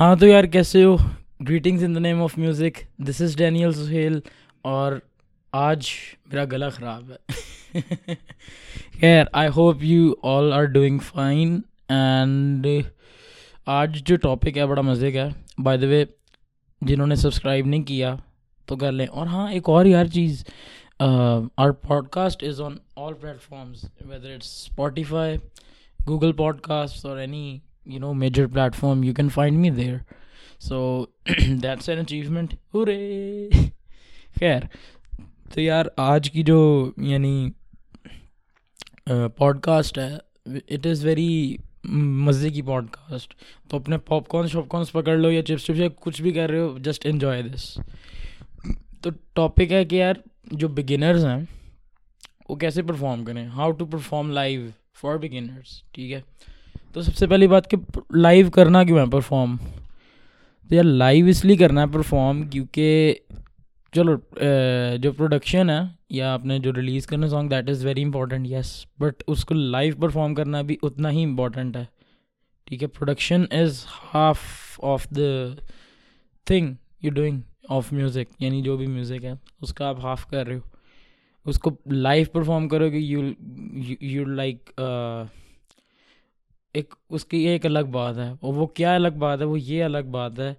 ہاں تو یار کیسے ہو؟ Greetings in the name of music. This is Daniel Sohail اور آج میرا گلا خراب ہے. خیر I hope you all are doing fine. And آج جو ٹاپک ہے بڑا مزے کا ہے. بائی دا وے جنہوں نے سبسکرائب نہیں کیا تو کر لیں. اور ہاں ایک اور یار چیز، our podcast is on all platforms, whether it's Spotify, Google podcast اور any major platform, you can find me there. So that's an achievement. Hooray! خیر تو یار آج کی جو یعنی پوڈ کاسٹ ہے، اٹ از ویری مزے کی پوڈ کاسٹ. تو اپنے پاپ کارن شاپ کارنس پکڑ لو یا چپس ٹپس یا کچھ بھی کر رہے ہو، جسٹ انجوائے دس. تو ٹاپک ہے کہ یار جو بگنرز ہیں وہ کیسے پرفارم کریں، how to perform live for beginners. ٹھیک ہے، تو سب سے پہلی بات کہ لائیو کرنا کیوں ہے پرفارم. تو یار لائیو اس لیے کرنا ہے پرفارم کیونکہ چلو جو پروڈکشن ہے یا آپ نے جو ریلیز کرنا song, that is very important yes, but اس کو لائیو پرفارم کرنا بھی اتنا ہی امپورٹنٹ ہے. ٹھیک ہے، production is half of the thing you doing of music, یعنی جو بھی میوزک ہے اس کا آپ ہاف کر رہے ہو، اس کو لائیو پرفارم کرو گے، یو لائک ایک اس کی ایک الگ بات ہے. اور وہ کیا الگ بات ہے؟ وہ یہ الگ بات ہے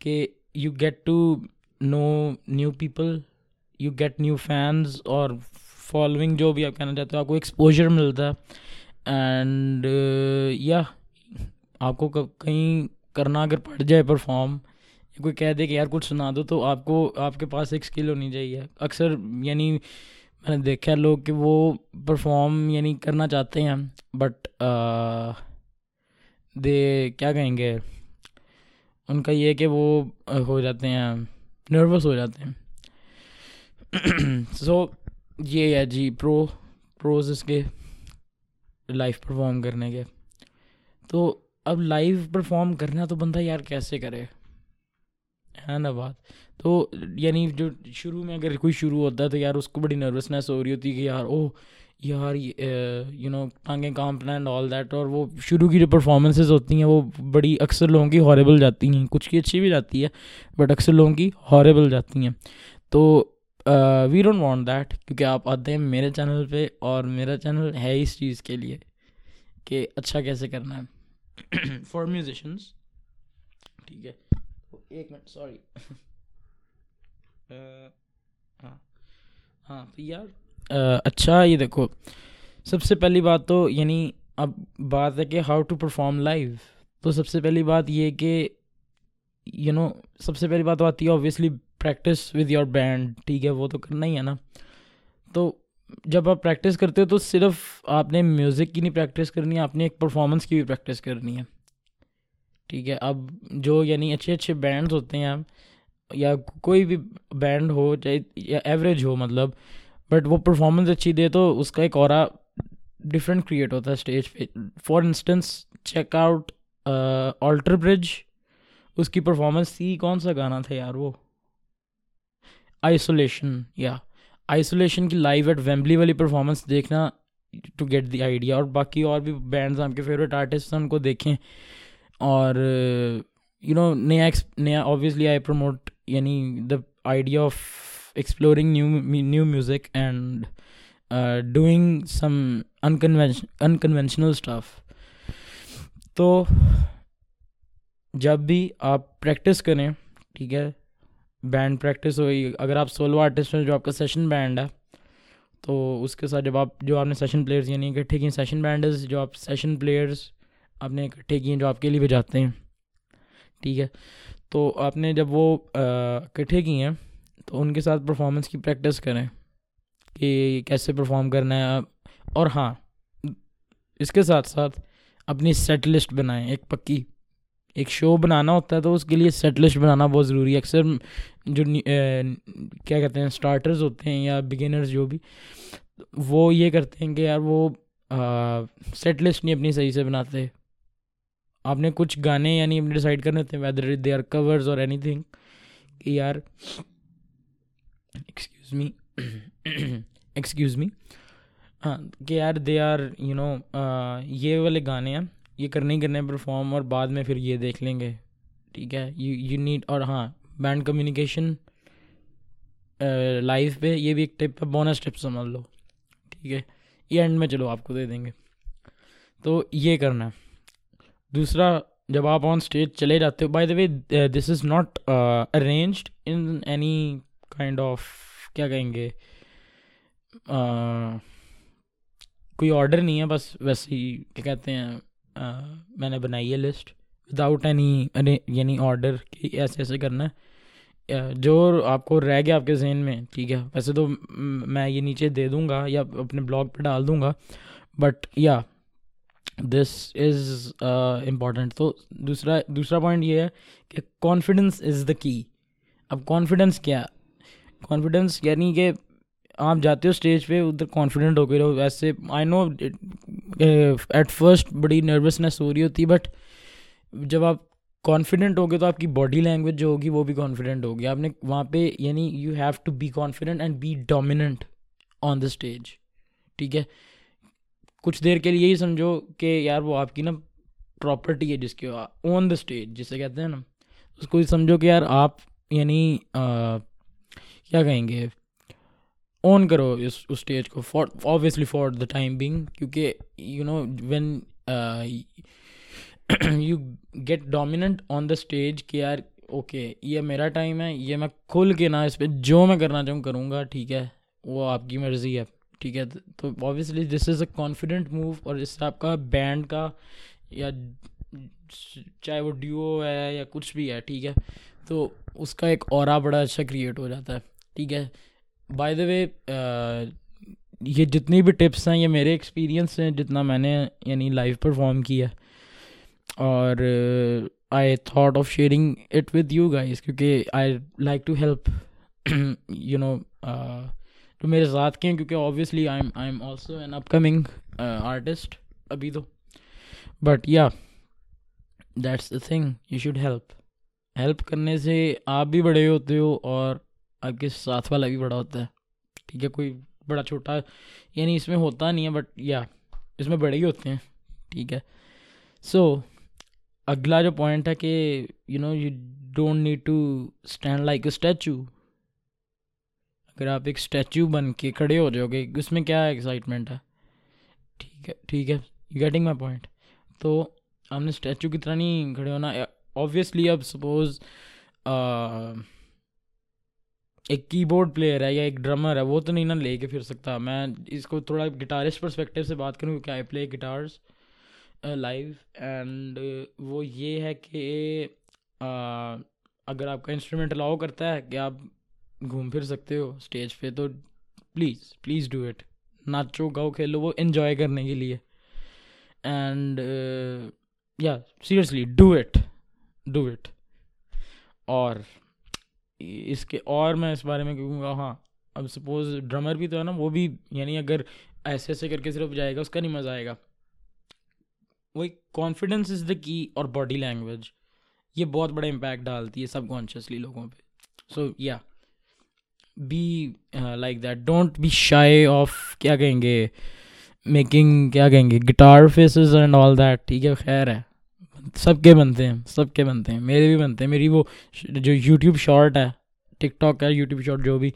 کہ you get to know new people, you get new fans اور فالوئنگ، جو بھی آپ کہنا چاہتے ہو، آپ کو ایکسپوجر ملتا ہے. اینڈ یا آپ کو کہیں کرنا اگر پڑ جائے پرفارم، کوئی کہہ دے کہ یار کچھ سنا دو، تو آپ کو آپ کے پاس ایک سکل ہونی چاہیے. اکثر یعنی میں نے دیکھا ہے لوگ کہ وہ پرفارم یعنی کرنا چاہتے ہیں بٹ دے کیا کہیں گے، ان کا یہ کہ وہ ہو جاتے ہیں، نروس ہو جاتے ہیں. سو یہ ہے جی پروز اس کے لائیو پرفارم کرنے کے. تو اب لائیو پرفارم کرنا تو بندہ یار کیسے کرے، ہے نا بات. تو یعنی جو شروع میں اگر کوئی شروع ہوتا ہے تو یار اس کو بڑی نروسنیس ہو رہی ہوتی ہے کہ یار اوہ یار ٹانگیں کانپنا اینڈ آل دیٹ. اور وہ شروع کی جو پرفارمنسز ہوتی ہیں وہ بڑی اکثر لوگوں کی ہاربل جاتی ہیں، کچھ کی اچھی بھی جاتی ہے بٹ اکثر لوگوں کی ہاربل جاتی ہیں. تو وی ڈونٹ وانٹ دیٹ، کیونکہ آپ آتے ہیں میرے چینل پہ اور میرا چینل ہے اس چیز کے لیے کہ اچھا کیسے کرنا ہے فار میوزیشنس. ٹھیک ہے، ایک منٹ، سوری. ہاں ہاں تو یار اچھا یہ دیکھو، سب سے پہلی بات تو یعنی اب بات ہے کہ ہاؤ ٹو پرفارم لائیو. تو سب سے پہلی بات یہ کہ سب سے پہلی بات تو آتی ہے obviously practice with your band. ٹھیک ہے، وہ تو کرنا ہی ہے نا. تو جب آپ پریکٹس کرتے ہو تو صرف آپ نے میوزک کی نہیں پریکٹس کرنی ہے، آپ نے ایک پرفارمنس کی بھی پریکٹس کرنی ہے. ٹھیک ہے، اب جو یعنی اچھے اچھے بینڈز ہوتے ہیں یا کوئی بھی بینڈ ہو، چاہے ایوریج ہو مطلب، بٹ وہ پرفارمنس اچھی دے تو اس کا ایک اورا ڈفرینٹ کریٹ ہوتا ہے اسٹیج پہ. For instance check out Alter Bridge, اس کی پرفارمنس تھی، کون سا گانا تھا یار وہ، آئسولیشن. یا آئسولیشن کی لائیو ایٹ ویمبلی والی پرفارمنس دیکھنا ٹو گیٹ دی آئیڈیا. اور باقی اور بھی بینڈز آپ کے فیوریٹ آرٹسٹ ہیں، ان کو دیکھیں. اور نیا آبویسلی آئی پروموٹ یعنی the idea of exploring new music and doing some unconventional stuff. تو جب بھی آپ پریکٹس کریں، ٹھیک ہے، بینڈ پریکٹس ہوئی، اگر آپ سولو آرٹسٹ ہیں جو آپ کا سیشن بینڈ ہے تو اس کے ساتھ جو آپ نے سیشن پلیئرز یعنی اکٹھے کی، سیشن بینڈز جو آپ سیشن پلیئرز آپ نے اکٹھے کیے جو آپ کے لیے بجاتے ہیں. ٹھیک ہے، تو آپ نے جب وہ اکٹھے کیے ہیں تو ان کے ساتھ پرفارمنس کی پریکٹس کریں کہ کیسے پرفارم کرنا ہے. اور ہاں اس کے ساتھ ساتھ اپنی سیٹ لسٹ بنائیں، ایک پکی ایک شو بنانا ہوتا ہے تو اس کے لیے سیٹ لسٹ بنانا بہت ضروری ہے. اکثر جو کیا کہتے ہیں اسٹارٹرز ہوتے ہیں یا بگنرز جو بھی، وہ یہ کرتے ہیں کہ یار وہ سیٹ لسٹ نہیں اپنی صحیح سے بناتے. آپ نے کچھ گانے یعنی ڈیسائیڈ کرنے ہوتے ہیں، ویدر دے آر کورز اور اینی تھنگ، کہ یار ایکسکیوز می ہاں، کہ یار دے آر یہ والے گانے ہیں، یہ کرنے ہی کرنے پرفارم اور بعد میں پھر یہ دیکھ لیں گے. ٹھیک ہے, یو نیڈ. اور ہاں بینڈ کمیونیکیشن لائیو پہ یہ بھی ایک ٹپ ہے, بونس ٹپ سمجھ لو, ٹھیک ہے, یہ اینڈ میں چلو آپ کو دے دیں گے. تو یہ کرنا ہے. دوسرا, جب آپ آن اسٹیج چلے جاتے ہو, by the way this is not arranged in any kind of, کیا کہیں گے, کوئی آرڈر نہیں ہے, بس ویسے ہی کیا کہتے ہیں, میں نے بنائی ہے لسٹ وداؤٹ اینی یعنی آرڈر کہ ایسے ایسے کرنا ہے. جو آپ کو رہ گیا آپ کے ذہن میں, ٹھیک ہے, ویسے تو میں یہ نیچے دے دوں گا یا اپنے بلاگ پہ ڈال دوں گا, بٹ یا دس از امپورٹنٹ. تو دوسرا پوائنٹ یہ ہے کہ کانفیڈنس از دا کی. اب کانفیڈنس کیا, کانفیڈنس یعنی کہ آپ جاتے ہو اسٹیج پہ, ادھر کانفیڈنٹ ہو کے رہو. ویسے آئی نو ایٹ فرسٹ بڑی نروسنیس ہو رہی ہوتی, بٹ جب آپ کانفیڈنٹ ہوگے تو آپ کی باڈی لینگویج جو ہوگی وہ بھی کانفیڈنٹ ہوگی. آپ نے وہاں پہ یعنی you have to be confident and be dominant on the stage, ٹھیک ہے. کچھ دیر کے لیے ہی سمجھو کہ یار وہ آپ کی نا پراپرٹی ہے, جس کے آن دا اسٹیج جسے کہتے ہیں نا, اس کو سمجھو کہ یار آپ یعنی کیا کہیں گے, آن کرو اس اسٹیج کو for obviously for the time being, کیونکہ you know when you get dominant on the stage کہ یار اوکے یہ میرا ٹائم ہے, یہ میں کھل کے نا اس پہ جو میں کرنا چاہوں کروں گا, ٹھیک ہے, وہ آپ کی مرضی ہے, ٹھیک ہے. تو obviously this is a confident move, اور اس سے آپ کا بینڈ کا یا چاہے وہ ڈیو ہے یا کچھ بھی ہے, ٹھیک ہے, تو اس کا ایک اورا بڑا اچھا کریٹ ہو جاتا ہے, ٹھیک ہے. بائی دا وے یہ جتنی بھی ٹپس ہیں یہ میرے ایکسپیرینس سے ہیں جتنا میں نے یعنی لائیو پرفارم کیا, اور I thought of sharing it with you guys, کیونکہ I like to help you know جو میرے ساتھ کے ہیں, کیونکہ obviously I am also an upcoming artist ابھی تو, but yeah that's the thing, you should help. Help کرنے سے آپ بھی بڑے ہوتے ہو اور آپ کے ساتھ والا بھی بڑا ہوتا ہے, ٹھیک ہے. کوئی بڑا چھوٹا یعنی اس میں ہوتا نہیں ہے, بٹ یا اس میں بڑے ہی ہوتے ہیں, ٹھیک ہے. سو اگلا جو پوائنٹ ہے کہ you know you don't need to stand like a statue. اگر آپ ایک اسٹیچو بن کے کھڑے ہو جاؤ گے اس میں کیا ایکسائٹمنٹ ہے, ٹھیک ہے, ٹھیک ہے, یو گیٹنگ مائی پوائنٹ. تو آپ نے اسٹیچو کی طرح نہیں کھڑے ہونا آبویسلی. اب سپوز ایک کی بورڈ پلیئر ہے یا ایک ڈرمر ہے, وہ تو نہیں نا لے کے پھر سکتا. میں اس کو تھوڑا گٹارسٹ پرسپیکٹیو سے بات کروں کیونکہ I play guitars live, and وہ یہ ہے کہ اگر آپ کا انسٹرومنٹ الاؤ کرتا ہے کہ آپ گھوم پھر سکتے ہو اسٹیج پہ, تو پلیز پلیز ڈو اٹ. ناچو گاؤ کھیلو, وہ انجوائے کرنے کے لیے. And yeah seriously do it. اور اس کے اور میں اس بارے میں کہوں گا, ہاں اب سپوز ڈرمر بھی تو ہے نا, وہ بھی یعنی اگر ایسے ایسے کر کے صرف جائے گا اس کا نہیں مزہ آئے گا. وہی کانفیڈنس از دا کی, اور باڈی لینگویج یہ بہت بڑا امپیکٹ ڈالتی ہے سب کانشیسلی لوگوں پہ. So yeah be like that, don't be shy of کیا کہیں گے میکنگ, کیا کہیں گے guitar faces and all that, ٹھیک ہے. خیر ہے, سب کے بنتے ہیں, میرے بھی بنتے ہیں. میری وہ جو یوٹیوب شارٹ ہے, ٹک ٹاک ہے, یوٹیوب شارٹ جو بھی,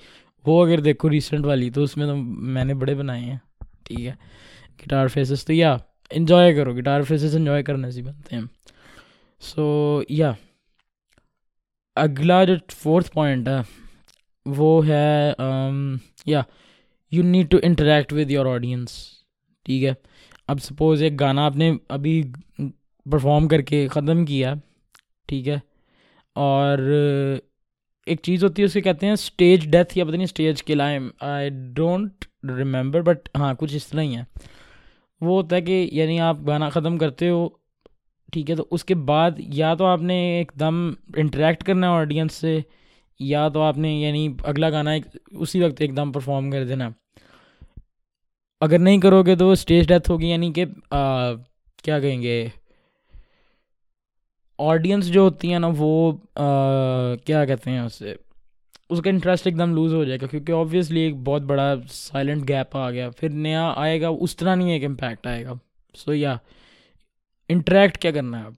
وہ اگر دیکھو ریسنٹ والی تو اس میں تو میں نے بڑے بنائے ہیں, ٹھیک ہے, گٹار فیسز. تو یا انجوائے کرو, گٹار فیسز انجوائے کرنے سے بنتے ہیں. سو یا اگلا جو فورتھ پوائنٹ ہے وہ ہے yeah you need to interact with your audience, ٹھیک ہے. اب سپوز ایک گانا آپ نے ابھی پرفارم کر کے ختم کیا, ٹھیک ہے, اور ایک چیز ہوتی ہے اس کے کہتے ہیں اسٹیج ڈیتھ, یا پتہ نہیں اسٹیج کے لائم, آئی ڈونٹ ریمبر, بٹ ہاں کچھ اس طرح ہی ہے. وہ ہوتا ہے کہ یعنی آپ گانا ختم کرتے ہو, ٹھیک ہے, تو اس کے بعد یا تو آپ نے ایک دم انٹریکٹ کرنا ہے آڈینس سے, یا تو آپ نے یعنی اگلا گانا اسی وقت ایک دم پرفارم کر دینا. اگر نہیں کرو گے تو اسٹیج ڈیتھ ہوگی, یعنی کہ کیا کہیں گے آڈینس جو ہوتی ہے نا, وہ کیا کہتے ہیں اسے, اس کا انٹرسٹ ایک دم لوز ہو جائے گا, کیونکہ آبویسلی ایک بہت بڑا سائلنٹ گیپ آ گیا, پھر نیا آئے گا اس طرح نہیں ایک امپیکٹ آئے گا. سو یا انٹریکٹ کیا کرنا ہے آپ,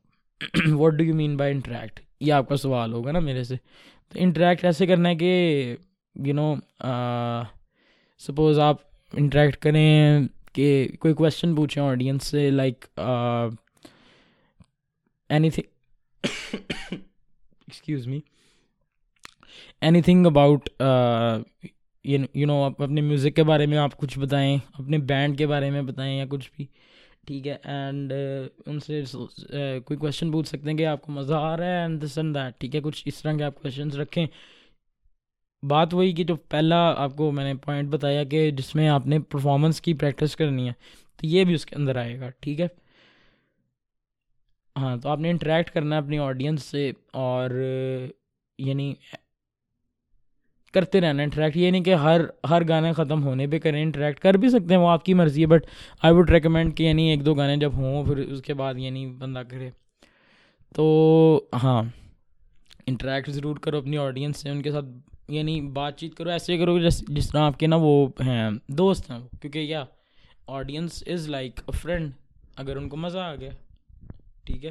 what do you mean by interact, یہ آپ کا سوال ہوگا نا میرے سے. تو انٹریکٹ ایسے کرنا ہے کہ یو نو سپوز آپ انٹریکٹ کریں کہ کوئی کویشچن پوچھیں آڈینس سے, like anything excuse me, anything about you know اپنے میوزک کے بارے میں آپ کچھ بتائیں, اپنے بینڈ کے بارے میں بتائیں یا کچھ بھی, ٹھیک ہے. اینڈ ان سے کوئی کویشچن پوچھ سکتے ہیں کہ آپ کو مزہ آ رہا ہے اینڈ دس اینڈ دیٹ, ٹھیک ہے. کچھ اس طرح کے آپ کویشچنس رکھیں. بات وہی کہ جو پہلا آپ کو میں نے پوائنٹ بتایا کہ جس میں آپ نے پرفارمنس کی پریکٹس کرنی ہے, تو یہ بھی اس کے اندر آئے گا, ٹھیک ہے. ہاں, تو آپ نے انٹریکٹ کرنا ہے اپنی آڈینس سے اور یعنی کرتے رہنا انٹریکٹ. یہ نہیں کہ ہر گانے ختم ہونے پہ کریں, انٹریکٹ کر بھی سکتے ہیں, وہ آپ کی مرضی ہے, بٹ آئی وڈ ریکمینڈ کہ یعنی ایک دو گانے جب ہوں پھر اس کے بعد یعنی بندہ کرے. تو ہاں, انٹریکٹ ضرور کرو اپنی آڈینس سے, ان کے ساتھ یعنی بات چیت کرو, ایسے کرو جس طرح آپ کے نا وہ ہیں دوست ہیں, کیونکہ yeah audience is like a friend, اگر ان کو مزہ آ گیا, ٹھیک ہے.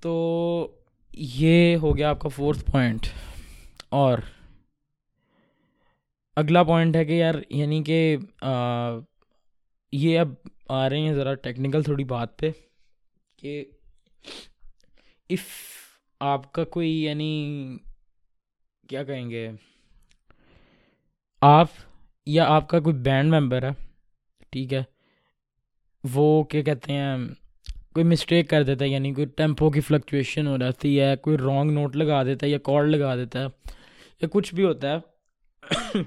تو یہ ہو گیا آپ کا فورتھ پوائنٹ. اور اگلا پوائنٹ ہے کہ یار یعنی کہ یہ اب آ رہے ہیں ذرا ٹیکنیکل تھوڑی بات پہ, کہ اف آپ کا کوئی یعنی کیا کہیں گے, آپ یا آپ کا کوئی بینڈ ممبر ہے, ٹھیک ہے, وہ کیا کہتے ہیں کوئی مسٹیک کر دیتا ہے, یعنی کوئی ٹیمپو کی فلکچویشن ہو جاتی ہے, کوئی رانگ نوٹ لگا دیتا ہے یا کارڈ لگا دیتا ہے یا کچھ بھی ہوتا ہے,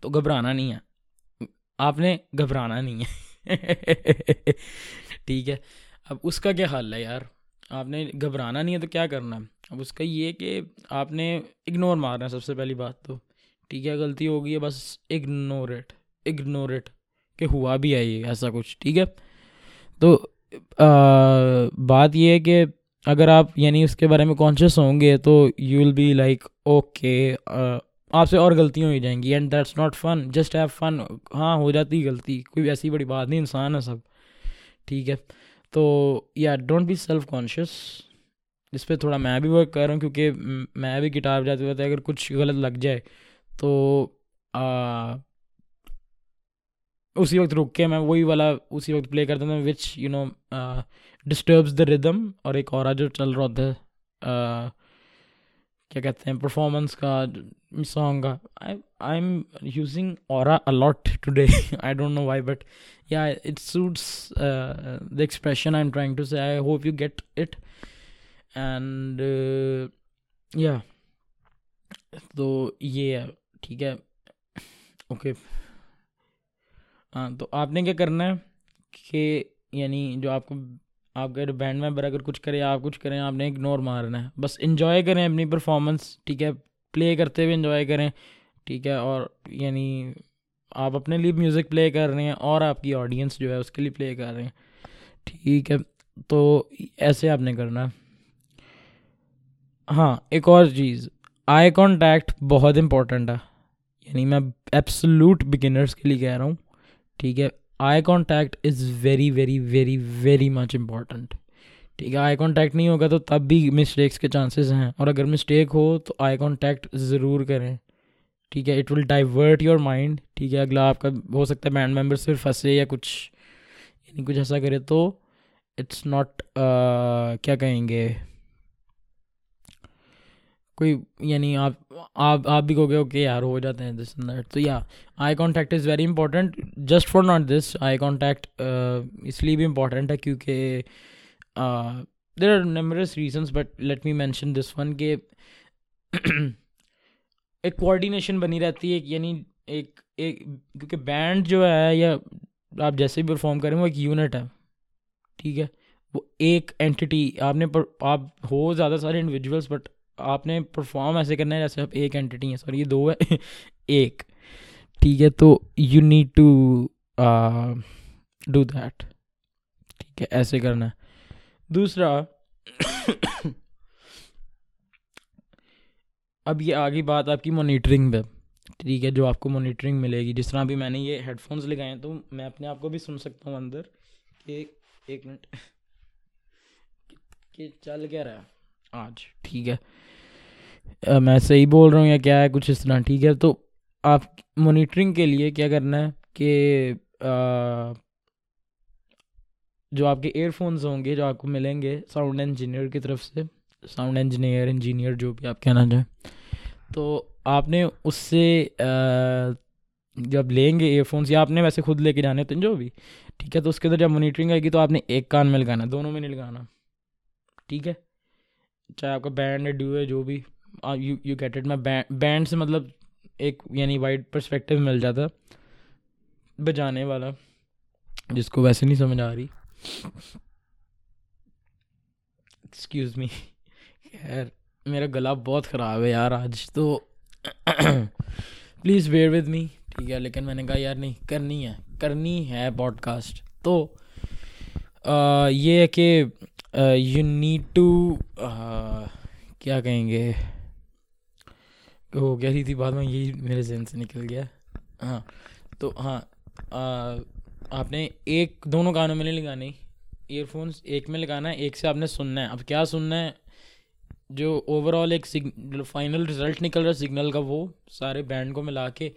تو گھبرانا نہیں ہے, آپ نے گھبرانا نہیں ہے, ٹھیک ہے. اب اس کا کیا حل ہے یار, آپ نے گھبرانا نہیں ہے تو کیا کرنا ہے. اب اس کا یہ کہ آپ نے اگنور مارنا ہے سب سے پہلی بات تو, ٹھیک ہے, غلطی ہو گئی ہے بس اگنور اٹ کہ ہوا بھی ہے یہ ایسا کچھ, ٹھیک ہے. تو بات یہ ہے کہ اگر آپ یعنی اس کے بارے میں کانشیس ہوں گے تو you will be like okay, آپ سے اور غلطیاں ہو جائیں گی and that's not fun, just have fun. ہاں, ہو جاتی غلطی, کوئی ایسی بڑی بات نہیں, انسان ہے سب, ٹھیک ہے. تو yeah don't be self conscious, اس پہ تھوڑا میں بھی ورک کر رہا ہوں, کیونکہ میں بھی گٹار بجاتے ہوئے اگر کچھ غلط لگ جائے تو اسی وقت رک کے میں وہی والا اسی وقت پلے کرتا ہوں وچ یو نو ڈسٹربز دا ردم, اور ایک اور جو چل رہا ہوتا ہے کیا کہتے ہیں پرفارمنس کا سانگ کا, I am using aura a lot today, I don't know why, but yeah it suits the expression I am trying to say, I hope you get it. And yeah تو یہ ہے, ٹھیک ہے, اوکے. ہاں, تو آپ نے کیا کرنا ہے کہ یعنی جو آپ کو آپ کا بینڈ ممبر اگر کچھ کرے آپ کچھ کریں, آپ نے اگنور مارنا ہے, بس انجوائے کریں اپنی پرفارمنس, ٹھیک ہے, پلے کرتے ہوئے انجوائے کریں, ٹھیک ہے. اور یعنی آپ اپنے لیے میوزک پلے کر رہے ہیں اور آپ کی آڈینس جو ہے اس کے لیے پلے کر رہے ہیں, ٹھیک ہے. تو ایسے آپ نے کرنا ہے. ہاں, ایک اور چیز, آئی کانٹیکٹ بہت امپورٹنٹ ہے, یعنی میں ایبسلیوٹ بگنرس کے لیے کہہ رہا ہوں, ٹھیک ہے. Eye contact is very very very very much important, ٹھیک ہے. آئی کانٹیکٹ نہیں ہوگا تو تب بھی مسٹیکس کے چانسز ہیں, اور اگر مسٹیک ہو تو آئی کانٹیکٹ ضرور کریں, ٹھیک ہے. It will divert your mind, ٹھیک ہے. اگلا آپ کا ہو سکتا ہے بینڈ ممبر صرف ہنسے یا کچھ یعنی کچھ ایسا کرے, تو اٹس ناٹ کیا کہیں گے کوئی یعنی آپ بھی کہو گے اوکے یار ہو جاتے ہیں دس اینڈ دیٹ. تو yeah eye contact is very important just for not this, eye contact اس لیے بھی امپورٹنٹ ہے کیونکہ there are numbers reasons, but let me mention this one, کہ ایک کوآرڈینیشن بنی رہتی ہے, یعنی ایک کیونکہ بینڈ جو ہے یا آپ جیسے بھی پرفارم کریں وہ ایک یونٹ ہے, ٹھیک ہے, وہ ایک اینٹی. آپ ہو زیادہ سارے انڈیویجولس, بٹ آپ نے پرفارم ایسے کرنا ہے جیسے آپ ایک اینٹی ہیں, سوری یہ دو ہے ایک, ٹھیک ہے. تو you need to do that, ٹھیک ہے, ایسے کرنا ہے. دوسرا, اب یہ آگے بات آپ کی مانیٹرنگ پہ, ٹھیک ہے, جو آپ کو مانیٹرنگ ملے گی. جس طرح بھی میں نے یہ ہیڈ فونس لگائے ہیں تو میں اپنے آپ کو بھی سن سکتا ہوں اندر, کہ ایک منٹ کہ چل کیا رہا ہے آج، ٹھیک ہے میں صحیح بول رہا ہوں یا کیا ہے، کچھ اس طرح، ٹھیک ہے. تو آپ مانیٹرنگ کے لیے کیا کرنا ہے کہ جو آپ کے ایئر فونز ہوں گے جو آپ کو ملیں گے ساؤنڈ انجینئر کی طرف سے، ساؤنڈ انجینئر جو بھی آپ کہنا چاہیں، تو آپ نے اس سے جب لیں گے ایئر فونس، یا آپ نے ویسے خود لے کے جانے تو جو بھی، ٹھیک ہے، تو اس کے اندر جب مانیٹرنگ آئے گی تو آپ نے ایک کان میں لگانا، دونوں میں نہیں لگانا، ٹھیک ہے. چاہے آپ کا بینڈ ہے، ڈیو ہے، جو بھی، یو گیٹ اٹ. میں بینڈ سے مطلب ایک یعنی وائڈ پرسپیکٹیو مل جاتا بجانے والا، جس کو ویسے نہیں سمجھ آ رہی، ایکسکیوز می. خیر میرا گلا بہت خراب ہے یار آج، تو پلیز بیئر ود می، ٹھیک ہے. لیکن میں نے کہا یار نہیں، کرنی ہے پوڈ کاسٹ. تو یہ ہے کہ یو نیڈ ٹو، کیا کہیں گے، وہ کہہ رہی تھی بعد میں، یہی میرے ذہن سے نکل گیا. ہاں تو ہاں، آپ نے ایک، دونوں کانوں میں نہیں لگانے ایئر فونس، ایک میں لگانا ہے، ایک سے آپ نے سننا ہے. اب کیا سننا ہے، جو اوور آل ایک فائنل رزلٹ نکل رہا ہے سگنل کا، وہ سارے بینڈ کو ملا کے،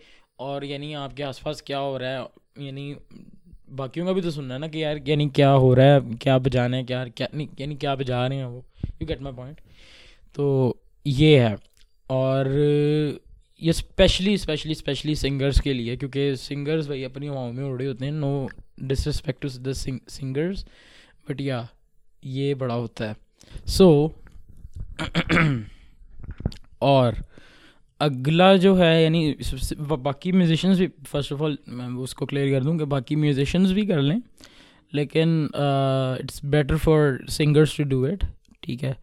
اور یعنی آپ کے آس پاس کیا ہو رہا ہے، یعنی باقیوں کا بھی تو سننا ہے نا کہ یار یعنی کیا ہو رہا ہے، کیا بجانا ہے، کیا یعنی کیا بجا رہے ہیں وہ، یو گیٹ مائی پوائنٹ. تو یہ ہے، اور یہ اسپیشلی اسپیشلی اسپیشلی سنگرس کے لیے، کیونکہ سنگرس بھائی اپنی ہواؤں میں اڑ رہے ہوتے ہیں. No disrespect to the singers, but yeah یہ بڑا ہوتا ہے. سو اور اگلا جو ہے، یعنی باقی میوزیشنز بھی، فرسٹ آف آل میں اس کو کلیئر کر دوں کہ باقی میوزیشنز بھی کر لیں، لیکن it's better for singers to do it, ٹھیک ہے.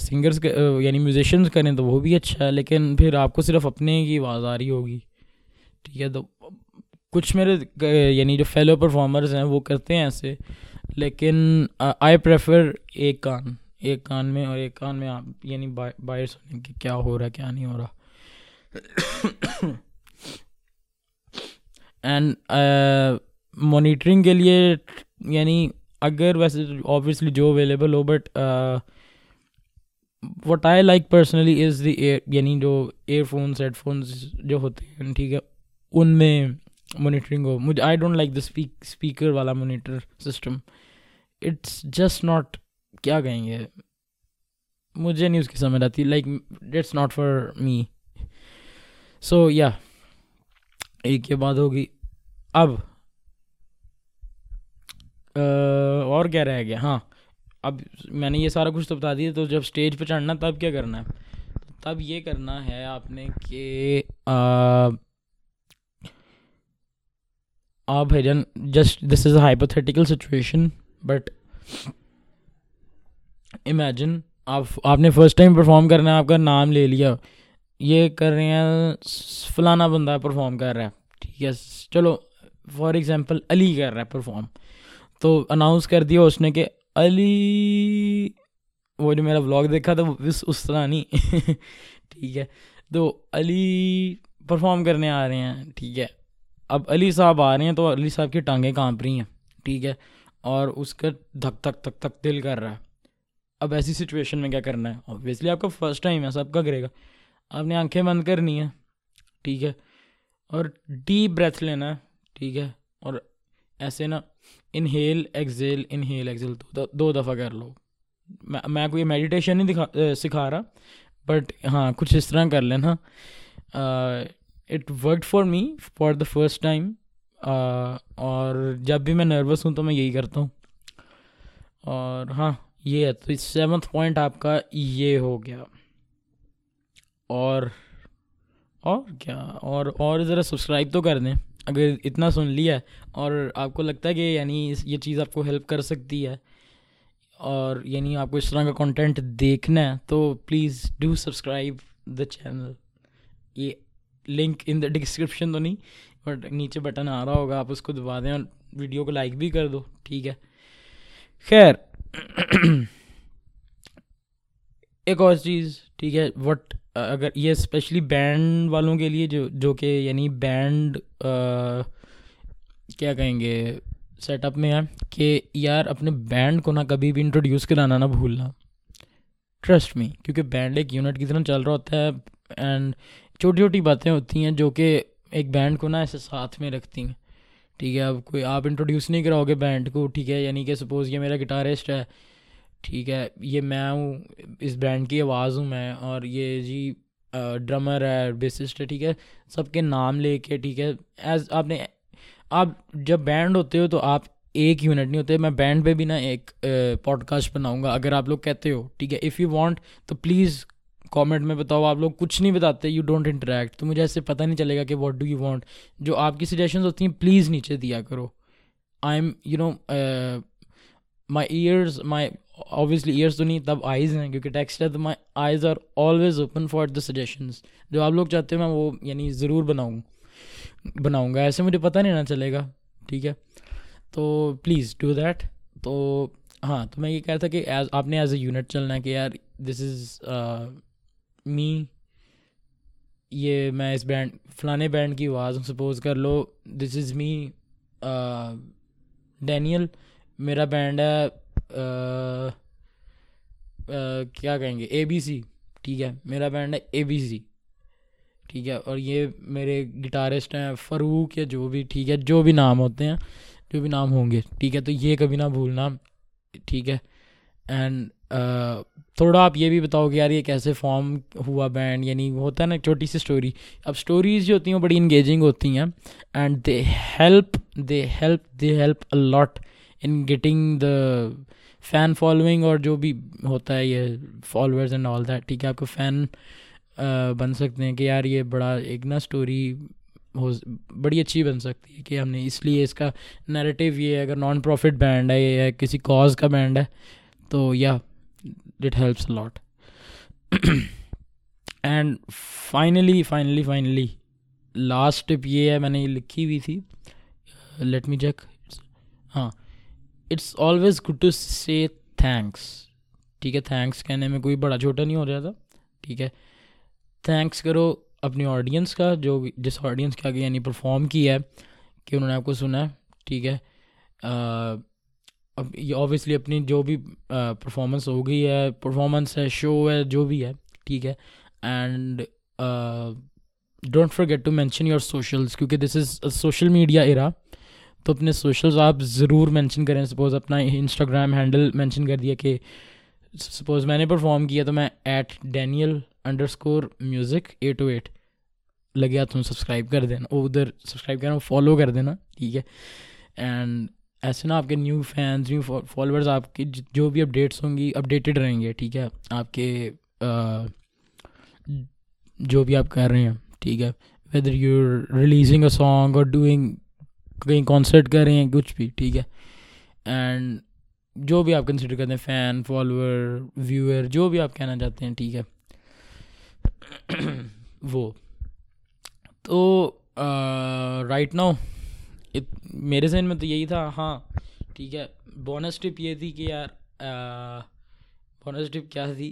سنگرس یعنی میوزیشنز کریں تو وہ بھی اچھا ہے، لیکن پھر آپ کو صرف اپنے کی آواز آ رہی ہوگی، ٹھیک ہے. تو کچھ میرے یعنی جو فیلو پرفارمرز ہیں وہ کرتے ہیں ایسے، لیکن آئی پریفر ایک کان میں اور ایک کان میں آپ یعنی باہر سنیں کہ کیا ہو رہا ہے کیا نہیں ہو رہا. اینڈ مانیٹرنگ کے لیے یعنی اگر ویسے آبویسلی جو اویلیبل ہو، but what I like personally is the ear, یعنی جو ایئر فونس، ہیڈ فونس جو ہوتے ہیں، ٹھیک ہے، ان میں مانیٹرنگ ہو. مجھے I don't like the speaker والا monitor system, it's just not, کیا کہیں گے، مجھے نہیں اس کی سمجھ آتی، like it's not for me. So yeah ایک یہ بات ہوگی. اب اور کیا رہ گیا؟ ہاں اب میں نے یہ سارا کچھ تو بتا دیا. تو جب اسٹیج پہ چڑھنا تب کیا کرنا ہے؟ تب یہ کرنا ہے آپ نے کہ آپ بھائی جان، just this is a hypothetical situation, but imagine آپ نے فرسٹ ٹائم پرفارم کرنا ہے، آپ کا نام لے لیا، یہ کر رہے ہیں، فلانا بندہ پرفارم کر رہا ہے، ٹھیک ہے، چلو فار ایگزامپل علی کر رہا ہے پرفارم، تو اناؤنس کر دیا اس نے کہ علی، وہ جو میرا بلاگ دیکھا تھا اس طرح نہیں، ٹھیک ہے، تو علی پرفارم کرنے آ رہے ہیں، ٹھیک ہے. اب علی صاحب آ رہے ہیں تو علی صاحب کی ٹانگیں کانپ رہی ہیں، ٹھیک ہے، اور اس کا دھک دھک دھک دھک دل کر رہا ہے. اب ایسی سچویشن میں کیا کرنا ہے؟ آبویسلی آپ کا فرسٹ ٹائم ہے، سب کا کرے گا، آپ نے آنکھیں بند کرنی ہے، ٹھیک ہے، اور ڈیپ بریتھ لینا ہے، ٹھیک ہے، اور ایسے نا انہیل ایکزیل دو دفعہ کر لو. میں کوئی میڈیٹیشن نہیں سکھا رہا، بٹ ہاں کچھ اس طرح کر لینا. It work for me for the first time, اور جب بھی میں نروس ہوں تو میں یہی کرتا ہوں. اور ہاں یہ ہے، تو 7th پوائنٹ آپ کا یہ ہو گیا. اور کیا، اور ذرا سبسکرائب تو کر دیں اگر اتنا سن لیا ہے اور آپ کو لگتا ہے کہ یعنی یہ چیز آپ کو ہیلپ کر سکتی ہے، اور یعنی آپ کو اس طرح کا کنٹینٹ دیکھنا ہے تو please do subscribe the channel. یہ لنک ان دا ڈسکرپشن تو نہیں، بٹ نیچے بٹن آ رہا ہوگا، آپ اس کو دبا دیں اور ویڈیو کو لائک بھی کر دو، ٹھیک ہے. خیر ایک اور چیز، ٹھیک ہے، وٹ اگر یہ اسپیشلی بینڈ والوں کے لیے جو کہ یعنی بینڈ کیا کہیں گے سیٹ اپ میں ہے کہ یار اپنے بینڈ کو نہ کبھی بھی انٹروڈیوس کرانا نہ بھولنا، ٹرسٹ می، کیونکہ بینڈ ایک یونٹ کی طرح چل رہا ہوتا ہے اینڈ چھوٹی چھوٹی باتیں ہوتی ہیں جو کہ ایک بینڈ کو نا ایسے ساتھ میں رکھتی ہیں. ٹھیک ہے، اب کوئی آپ انٹروڈیوس نہیں کراؤ گے بینڈ کو، ٹھیک ہے، یعنی کہ سپوز یہ میرا گٹارسٹ ہے، ٹھیک ہے، یہ میں ہوں، اس بینڈ کی آواز ہوں میں، اور یہ جی ڈرمر ہے، بیسسٹ ہے، ٹھیک ہے، سب کے نام لے کے، ٹھیک ہے، ایز آپ جب بینڈ ہوتے ہو تو آپ ایک یونٹ نہیں ہوتے. میں بینڈ پہ بھی نا ایک پوڈ کاسٹ بناؤں گا اگر آپ لوگ کہتے ہو، ٹھیک ہے، اف یو وانٹ تو پلیز کامنٹ میں بتاؤ. آپ لوگ کچھ نہیں بتاتے، یو ڈونٹ انٹریکٹ، تو مجھے ایسے پتہ نہیں چلے گا کہ واٹ ڈو یو وانٹ. جو آپ کی سجیشنز ہوتی ہیں پلیز نیچے دیا کرو. I am you know my ears, my obviously ears تو نہیں، تب آئیز ہیں کیونکہ ٹیکسٹ ہے، تو my eyes are always open for the suggestions. جو آپ لوگ چاہتے ہو میں وہ یعنی ضرور بناؤں گا، ایسے مجھے پتہ نہیں نہ چلے گا، ٹھیک ہے، تو پلیز ڈو دیٹ. تو ہاں، تو میں یہ کہہ رہا تھا کہ آپ نے ایز اے یونٹ چلنا ہے کہ یار دس از می، یہ میں اس بینڈ، فلانے بینڈ کی آواز ہوں، سپوز کر لو دس از می ڈینیل، میرا بینڈ ہے کیا کہیں گے، اے بی سی، ٹھیک ہے، میرا بینڈ ہے اے بی سی، ٹھیک ہے، اور یہ میرے گٹارسٹ ہیں فاروق یا جو بھی، ٹھیک ہے، جو بھی نام ہوتے ہیں، جو بھی نام ہوں گے، ٹھیک ہے، تو یہ کبھی نہ بھولنا، ٹھیک ہے. اینڈ تھوڑا آپ یہ بھی بتاؤ کہ یار یہ کیسے فارم ہوا بینڈ، یعنی ہوتا ہے نا چھوٹی سی اسٹوری. اب اسٹوریز جو ہوتی ہیں وہ بڑی انگیجنگ ہوتی ہیں and they help a lot in getting the fan following, اور جو بھی ہوتا ہے یہ فالوورز اینڈ آل دیٹ، ٹھیک ہے، آپ کو فین بن سکتے ہیں کہ یار یہ بڑا ایک نا اسٹوری بڑی اچھی بن سکتی ہے کہ ہم نے اس لیے اس کا نیریٹیو یہ ہے، اگر نان پروفٹ بینڈ ہے، یہ ہے کسی کاز کا بینڈ ہے، تو yeah it helps a lot. And finally last tip یہ ہے، میں نے یہ لکھی ہوئی تھی، لیٹ می چیک، ہاں، it's always good to say thanks, ٹھیک ہے، تھینکس کہنے میں کوئی بڑا چھوٹا نہیں ہو جاتا، ٹھیک ہے، تھینکس کرو اپنی آڈینس کا، جو جس آڈینس کے آگے یعنی پرفارم کیا ہے کہ انہوں نے آپ کو سنا ہے، ٹھیک ہے، یہ آبویسلی اپنی جو بھی پرفارمنس ہو گئی ہے، پرفارمنس ہے، شو ہے، جو بھی ہے، ٹھیک ہے. And don't forget to mention your socials, کیونکہ دس از سوشل میڈیا ایرا، تو اپنے سوشلز آپ ضرور مینشن کریں. سپوز اپنا انسٹاگرام ہینڈل مینشن کر دیا کہ سپوز میں نے پرفارم کیا تو میں @Daniel_music828 لگیا، تم سبسکرائب کر دینا، وہ ادھر سبسکرائب کرنا، فالو کر دینا، ٹھیک ہے. اینڈ ایسے نا آپ کے نیو فینس، نیو فالوورز، آپ کی جو بھی اپڈیٹس ہوں گی اپڈیٹڈ رہیں گے، ٹھیک ہے، آپ کے جو بھی آپ کر رہے ہیں، ٹھیک ہے، whether you releasing a song اور ڈوئنگ کہیں کانسرٹ کر رہے ہیں، کچھ بھی، ٹھیک ہے. اینڈ جو بھی آپ کنسیڈر کرتے ہیں، فین، فالوور، ویور، جو بھی آپ کہنا چاہتے ہیں، ٹھیک ہے، وہ تو رائٹ ناؤ میرے ذہن میں تو یہی تھا. ہاں ٹھیک ہے، بونس ٹپ یہ تھی کہ یار، بونس ٹپ کیا تھی؟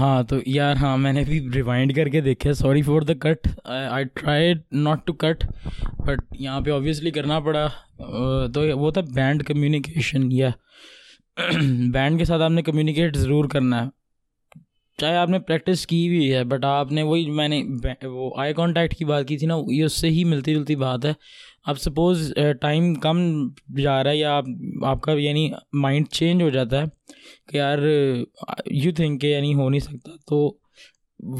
ہاں تو یار، ہاں میں نے بھی ریوائنڈ کر کے دیکھا، sorry for the cut, I tried not to cut, but یہاں پہ آبویسلی کرنا پڑا. تو وہ تھا بینڈ کمیونیکیشن، یا بینڈ کے ساتھ آپ نے کمیونیکیٹ ضرور کرنا ہے، چاہے آپ نے پریکٹس کی ہوئی ہے، بٹ آپ نے وہی، میں نے وہ آئی کانٹیکٹ کی بات کی تھی نا، یہ اس سے ہی ملتی جلتی بات ہے. اب سپوز ٹائم کم جا رہا ہے، یا آپ کا یعنی مائنڈ چینج ہو جاتا ہے کہ یار یو تھنک کہ یعنی ہو نہیں سکتا، تو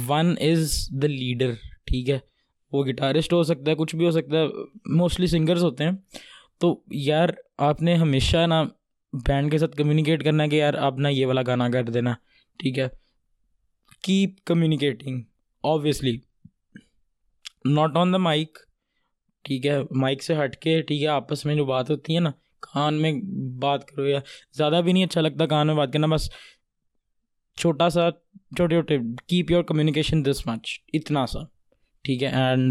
ون از دا لیڈر، ٹھیک ہے، وہ گٹارسٹ ہو سکتا ہے، کچھ بھی ہو سکتا ہے، موسٹلی سنگرز ہوتے ہیں. تو یار آپ نے ہمیشہ نا بینڈ کے ساتھ کمیونیکیٹ کرنا ہے کہ یار آپ نا یہ والا گانا کر دینا، ٹھیک ہے، keep communicating obviously not on the mic، ٹھیک ہے، مائک سے ہٹ کے، ٹھیک ہے، آپس میں جو بات ہوتی ہے نا، کان میں بات کرو، یا زیادہ بھی نہیں اچھا لگتا کان میں بات کرنا، بس چھوٹا سا، چھوٹے چھوٹے، keep your communication this much، اتنا سا، ٹھیک ہے. اینڈ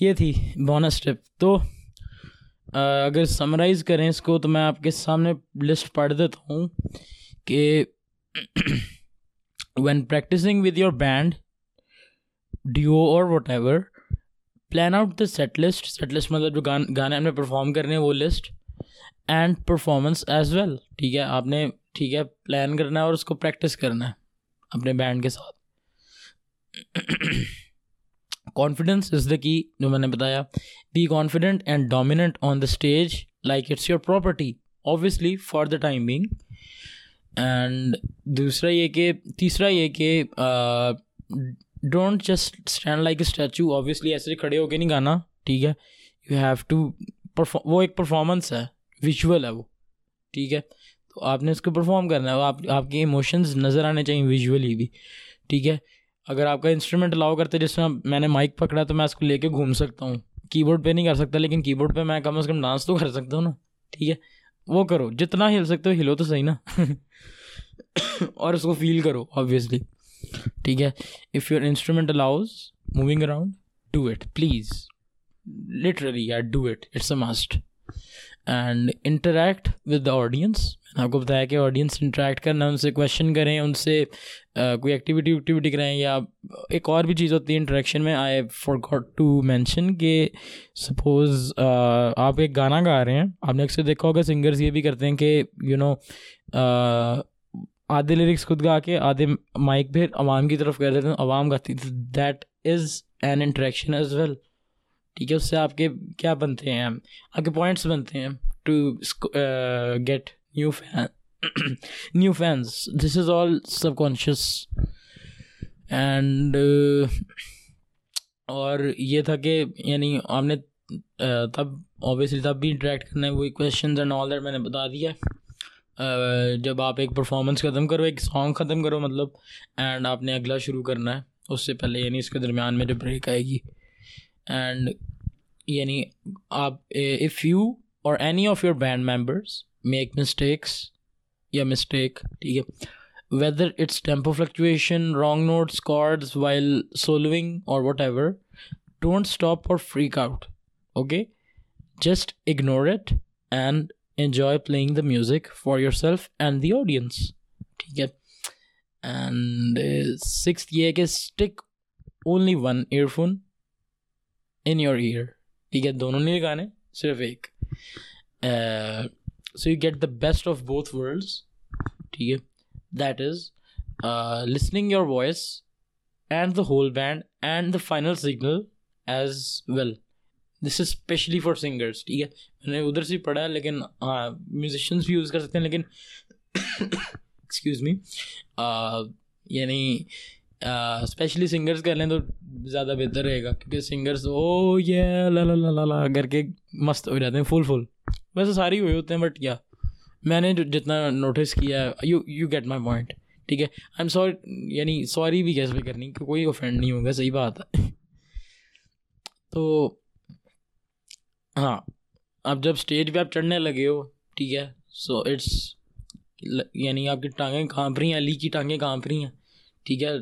یہ تھی بونس ٹپ. تو اگر سمرائز کریں اس کو، تو میں آپ کے سامنے لسٹ پڑھ دیتا ہوں کہ when practicing with your band, duo or whatever, plan out the set list. Set list مطلب جو گانے ہم نے پرفارم کرنے ہیں وہ list, and performance as well. ٹھیک ہے, آپ نے ٹھیک ہے پلان کرنا ہے اور اس کو پریکٹس کرنا ہے اپنے بینڈ کے ساتھ. کانفیڈنس از دا کی, جو میں نے بتایا. Be confident and dominant on the stage like it's your property, obviously for the time being. And دوسرا یہ کہ تیسرا یہ کہ don't just stand like a statue. obviously ایسے کھڑے ہو کے نہیں گانا, ٹھیک ہے. you have to perform, وہ ایک performance ہے, visual ہے وہ, ٹھیک ہے. تو آپ نے اس کو perform کرنا ہے, آپ کے emotions نظر آنے چاہیے visually بھی, ٹھیک ہے. اگر آپ کا instrument allow کرتے, جس طرح میں نے mic پکڑا تو میں اس کو لے کے گھوم سکتا ہوں. کی بورڈ پہ نہیں کر سکتا, لیکن کی بورڈ پہ میں کم از کم ڈانس تو کر سکتا ہوں نا, ٹھیک ہے. وہ کرو, جتنا ہل سکتے ہو ہلو تو صحیح نا, اور اس کو فیل کرو obviously, ٹھیک ہے. if your instrument allows moving around, do it please, literally yeah, do it, it's a must. and interact with the audience. میں نے آپ کو بتایا کہ audience interact کرنا, ان سے question کریں, ان سے کوئی activity کرائیں. یا ایک اور بھی چیز ہوتی ہے interaction میں, I forgot to mention, کہ suppose آپ ایک گانا گا رہے ہیں. آپ نے اکثر دیکھا ہوگا سنگرز یہ بھی کرتے ہیں کہ you know آدھے lyrics خود گا کے آدھے مائک پہ عوام کی طرف کر دیتے ہیں, عوام گاتی. that is an interaction as well, ٹھیک ہے. اس سے آپ کے کیا بنتے ہیں, آپ کے پوائنٹس بنتے ہیں to get new fans. This is all subconscious. And اور یہ تھا کہ یعنی آپ نے تب اوبیسلی تب بھی انٹریکٹ کرنا ہے, وہی کویشچنز اینڈ آل دیٹ میں نے بتا دیا. جب آپ ایک پرفارمنس ختم کرو, ایک سانگ ختم کرو مطلب, اینڈ آپ نے اگلا شروع کرنا ہے اس سے پہلے, یعنی اس کے درمیان میں جو بریک آئے گی. اینڈ یعنی آپ if you or any of your band members make mistakes یا مسٹیک, ٹھیک ہے, whether it's tempo fluctuation, wrong notes, chords while soloing or whatever, don't stop or freak out, okay, just ignore it and enjoy playing the music for yourself and the audience, ٹھیک ہے. and sixth یہ کہ stick only one earphone in your ear, ٹھیک ہے, دونوں نہیں لگانے, صرف ایک. so you get the best of both worlds, ٹھیک ہے. that is listening your voice and the whole band and the final signal as well. this is especially for singers, ٹھیک ہے. میں نے ادھر سے پڑھا ہے, لیکن musicians بھی یوز کر سکتے ہیں, لیکن excuse me, یعنی اسپیشلی سنگرس کر لیں تو زیادہ بہتر رہے گا, کیونکہ سنگرس او یہ لا لا لا لا لا کر کے مست ہو جاتے ہیں, فل ویسے سارے ہوئے ہوتے ہیں, بٹ یا میں نے جتنا نوٹس کیا ہے, یو گیٹ مائی پوائنٹ, ٹھیک ہے. آئی ایم سوری, یعنی سوری بھی کیسے کرنی, کہ کوئی اوفینڈ نہیں ہوگا, صحیح بات ہے. تو ہاں, اب جب اسٹیج پہ آپ چڑھنے لگے ہو, ٹھیک ہے, سو اٹس یعنی آپ کی ٹانگیں کانپ رہی ہیں, علی کی ٹانگیں کانپ رہی ہیں, ٹھیک ہے,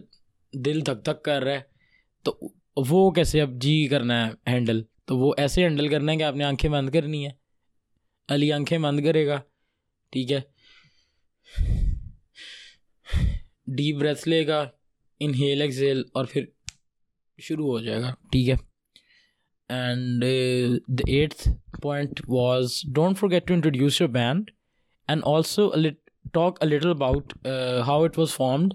دل دھک دھک کر رہا ہے, تو وہ کیسے اب جی کرنا ہے ہینڈل, تو وہ ایسے ہینڈل کرنا ہے کہ آپ نے آنکھیں بند کرنی ہے, علی آنکھیں بند کرے گا, ٹھیک ہے, ڈیپ بریتھ لے گا, انہیل ایکسہیل, اور پھر شروع ہو جائے گا, ٹھیک ہے. And the eighth point was don't forget to introduce your band and also talk a little about how it was formed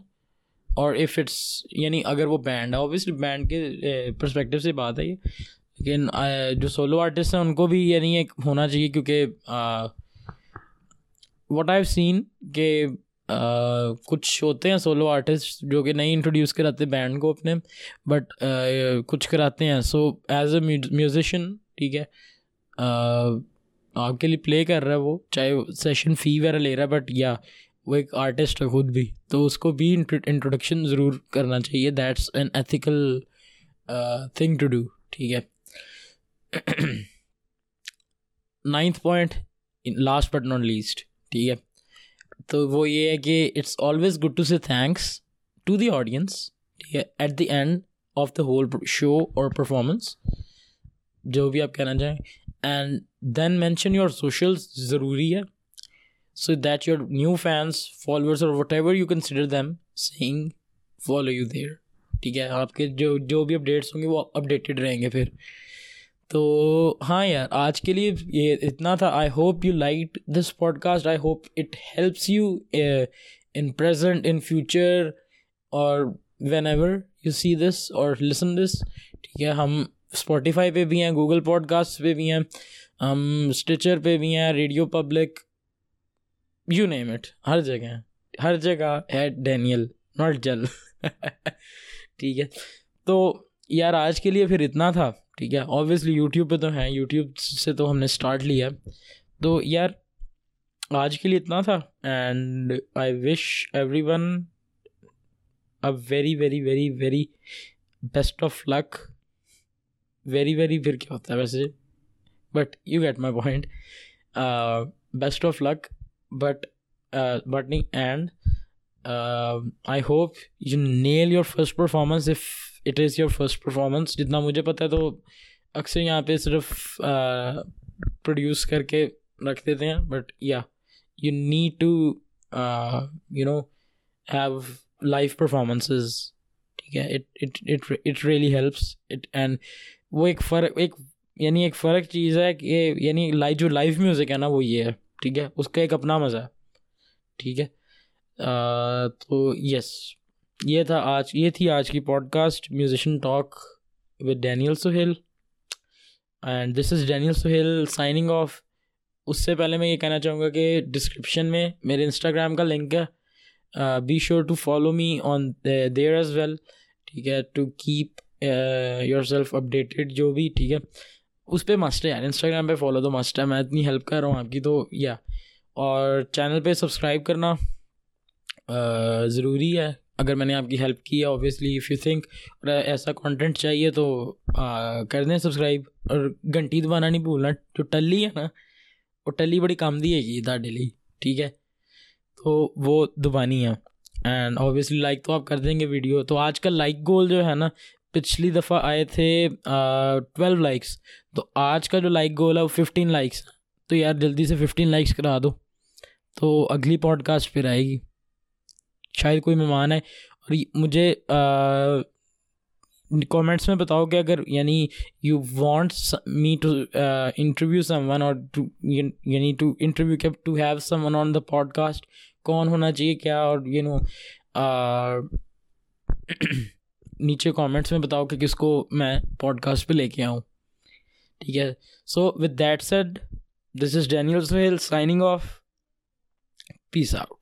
اور if it's, یعنی اگر وہ بینڈ ہے, obviously بینڈ کے پرسپیکٹیو سے بات ہے یہ, لیکن جو سولو آرٹسٹ ہیں ان کو بھی یعنی ایک ہونا چاہیے, کیونکہ what I've seen کہ کچھ ہوتے ہیں سولو آرٹسٹ جو کہ نہیں انٹروڈیوس کراتے بینڈ کو اپنے, بٹ کچھ کراتے ہیں. سو ایز اے میوزیشین, ٹھیک ہے, آپ کے لیے پلے کر رہا ہے وہ, چاہے سیشن فی وغیرہ لے رہا ہے, بٹ یا وہ ایک آرٹسٹ ہے خود بھی, تو اس کو بھی انٹروڈکشن ضرور کرنا چاہیے. That's an ethical thing to do, ٹھیک ہے. Ninth point last but not least, ٹھیک ہے, تو وہ یہ ہے کہ it's always good to say thanks to the audience, ٹھیک ہے, at the end of the whole show اور پرفارمنس, جو بھی آپ کہنا چاہیں. And then mention your socials, ضروری ہے, so that your new fans, followers or whatever you consider them, saying follow you there, ٹھیک ہے، آپ کے جو بھی اپڈیٹس ہوں گے وہ اپڈیٹڈ رہیں گے پھر. تو ہاں یار، آج کے لیے یہ اتنا تھا. I hope you like this podcast, I hope it helps you in present, in future, اور whenever you see this اور لسن دس. ٹھیک ہے، ہم اسپوٹیفائی پہ بھی ہیں، گوگل پوڈ کاسٹ پہ بھی ہیں، ہم اسٹیچر پہ بھی ہیں، Radio Public, you name it, ہر جگہ ہیں، ہر جگہ ہے ڈینیل ناٹ جل. ٹھیک ہے، تو یار آج کے لیے پھر اتنا تھا. ٹھیک ہے، آبویسلی یوٹیوب پہ تو ہیں، یوٹیوب سے تو ہم نے اسٹارٹ لیا ہے. تو یار آج کے لیے اتنا تھا، and I wish everyone a very very very very best of luck. Very very پھر کیا ہوتا ہے ویسے، but you get my point. Best of luck but نہیں. And I hope you nail your first performance, if it is your first performance. جتنا مجھے پتہ ہے تو اکثر یہاں پہ صرف پروڈیوس کر کے رکھ دیتے ہیں، بٹ یا you need to you know have live performances. ٹھیک ہے، it really helps it. And وہ ایک فرق چیز ہے کہ یعنی جو لائیو میوزک ہے نا وہ یہ ہے، ٹھیک ہے، اس کا ایک اپنا مزہ ہے. ٹھیک ہے، تو یس، یہ تھی آج کی podcast musician talk with Daniel Sohail, and this is Daniel Sohail signing off. اس سے پہلے میں یہ کہنا چاہوں گا کہ ڈسکرپشن میں میرے انسٹاگرام کا لنک ہے، be sure to follow me on there as well. ٹھیک ہے، to keep yourself updated جو بھی. ٹھیک ہے، اس پہ مسٹ ہے یار، انسٹاگرام پہ فالو تو مسٹ ہے. میں اتنی ہیلپ کر رہا ہوں آپ کی، تو یا اور چینل پہ سبسکرائب کرنا ضروری ہے اگر میں نے آپ کی ہیلپ کی ہے. آبویسلی اف یو تھنک ایسا کانٹینٹ چاہیے تو کر دیں سبسکرائب، اور گھنٹی دبانا نہیں بھولنا. جو ٹلی ہے نا، وہ ٹلی بڑی کام دی ہے داڈے لی. ٹھیک ہے، تو وہ دبانی ہے. اینڈ آبویسلی لائک تو آپ کر دیں گے ویڈیو. تو آج کا لائک گول جو ہے نا، پچھلی دفعہ آئے تھے 12 لائکس، تو آج کا جو لائک گول ہے وہ 15 لائکس. تو یار جلدی سے 15 لائکس کرا دو، تو اگلی پوڈ کاسٹ پھر آئے گی. شاید کوئی مہمان ہے. اور مجھے کامنٹس میں بتاؤ کہ اگر یعنی you want me to interview someone, اور یعنی to interview keep to have someone on the podcast, کون ہونا چاہیے کیا، اور یو نو نیچے کامنٹس میں بتاؤ کہ کس کو میں پوڈ کاسٹ پہ لے کے آؤں. ٹھیک ہے، so with that said, this is Daniel Sohail signing off. Peace out.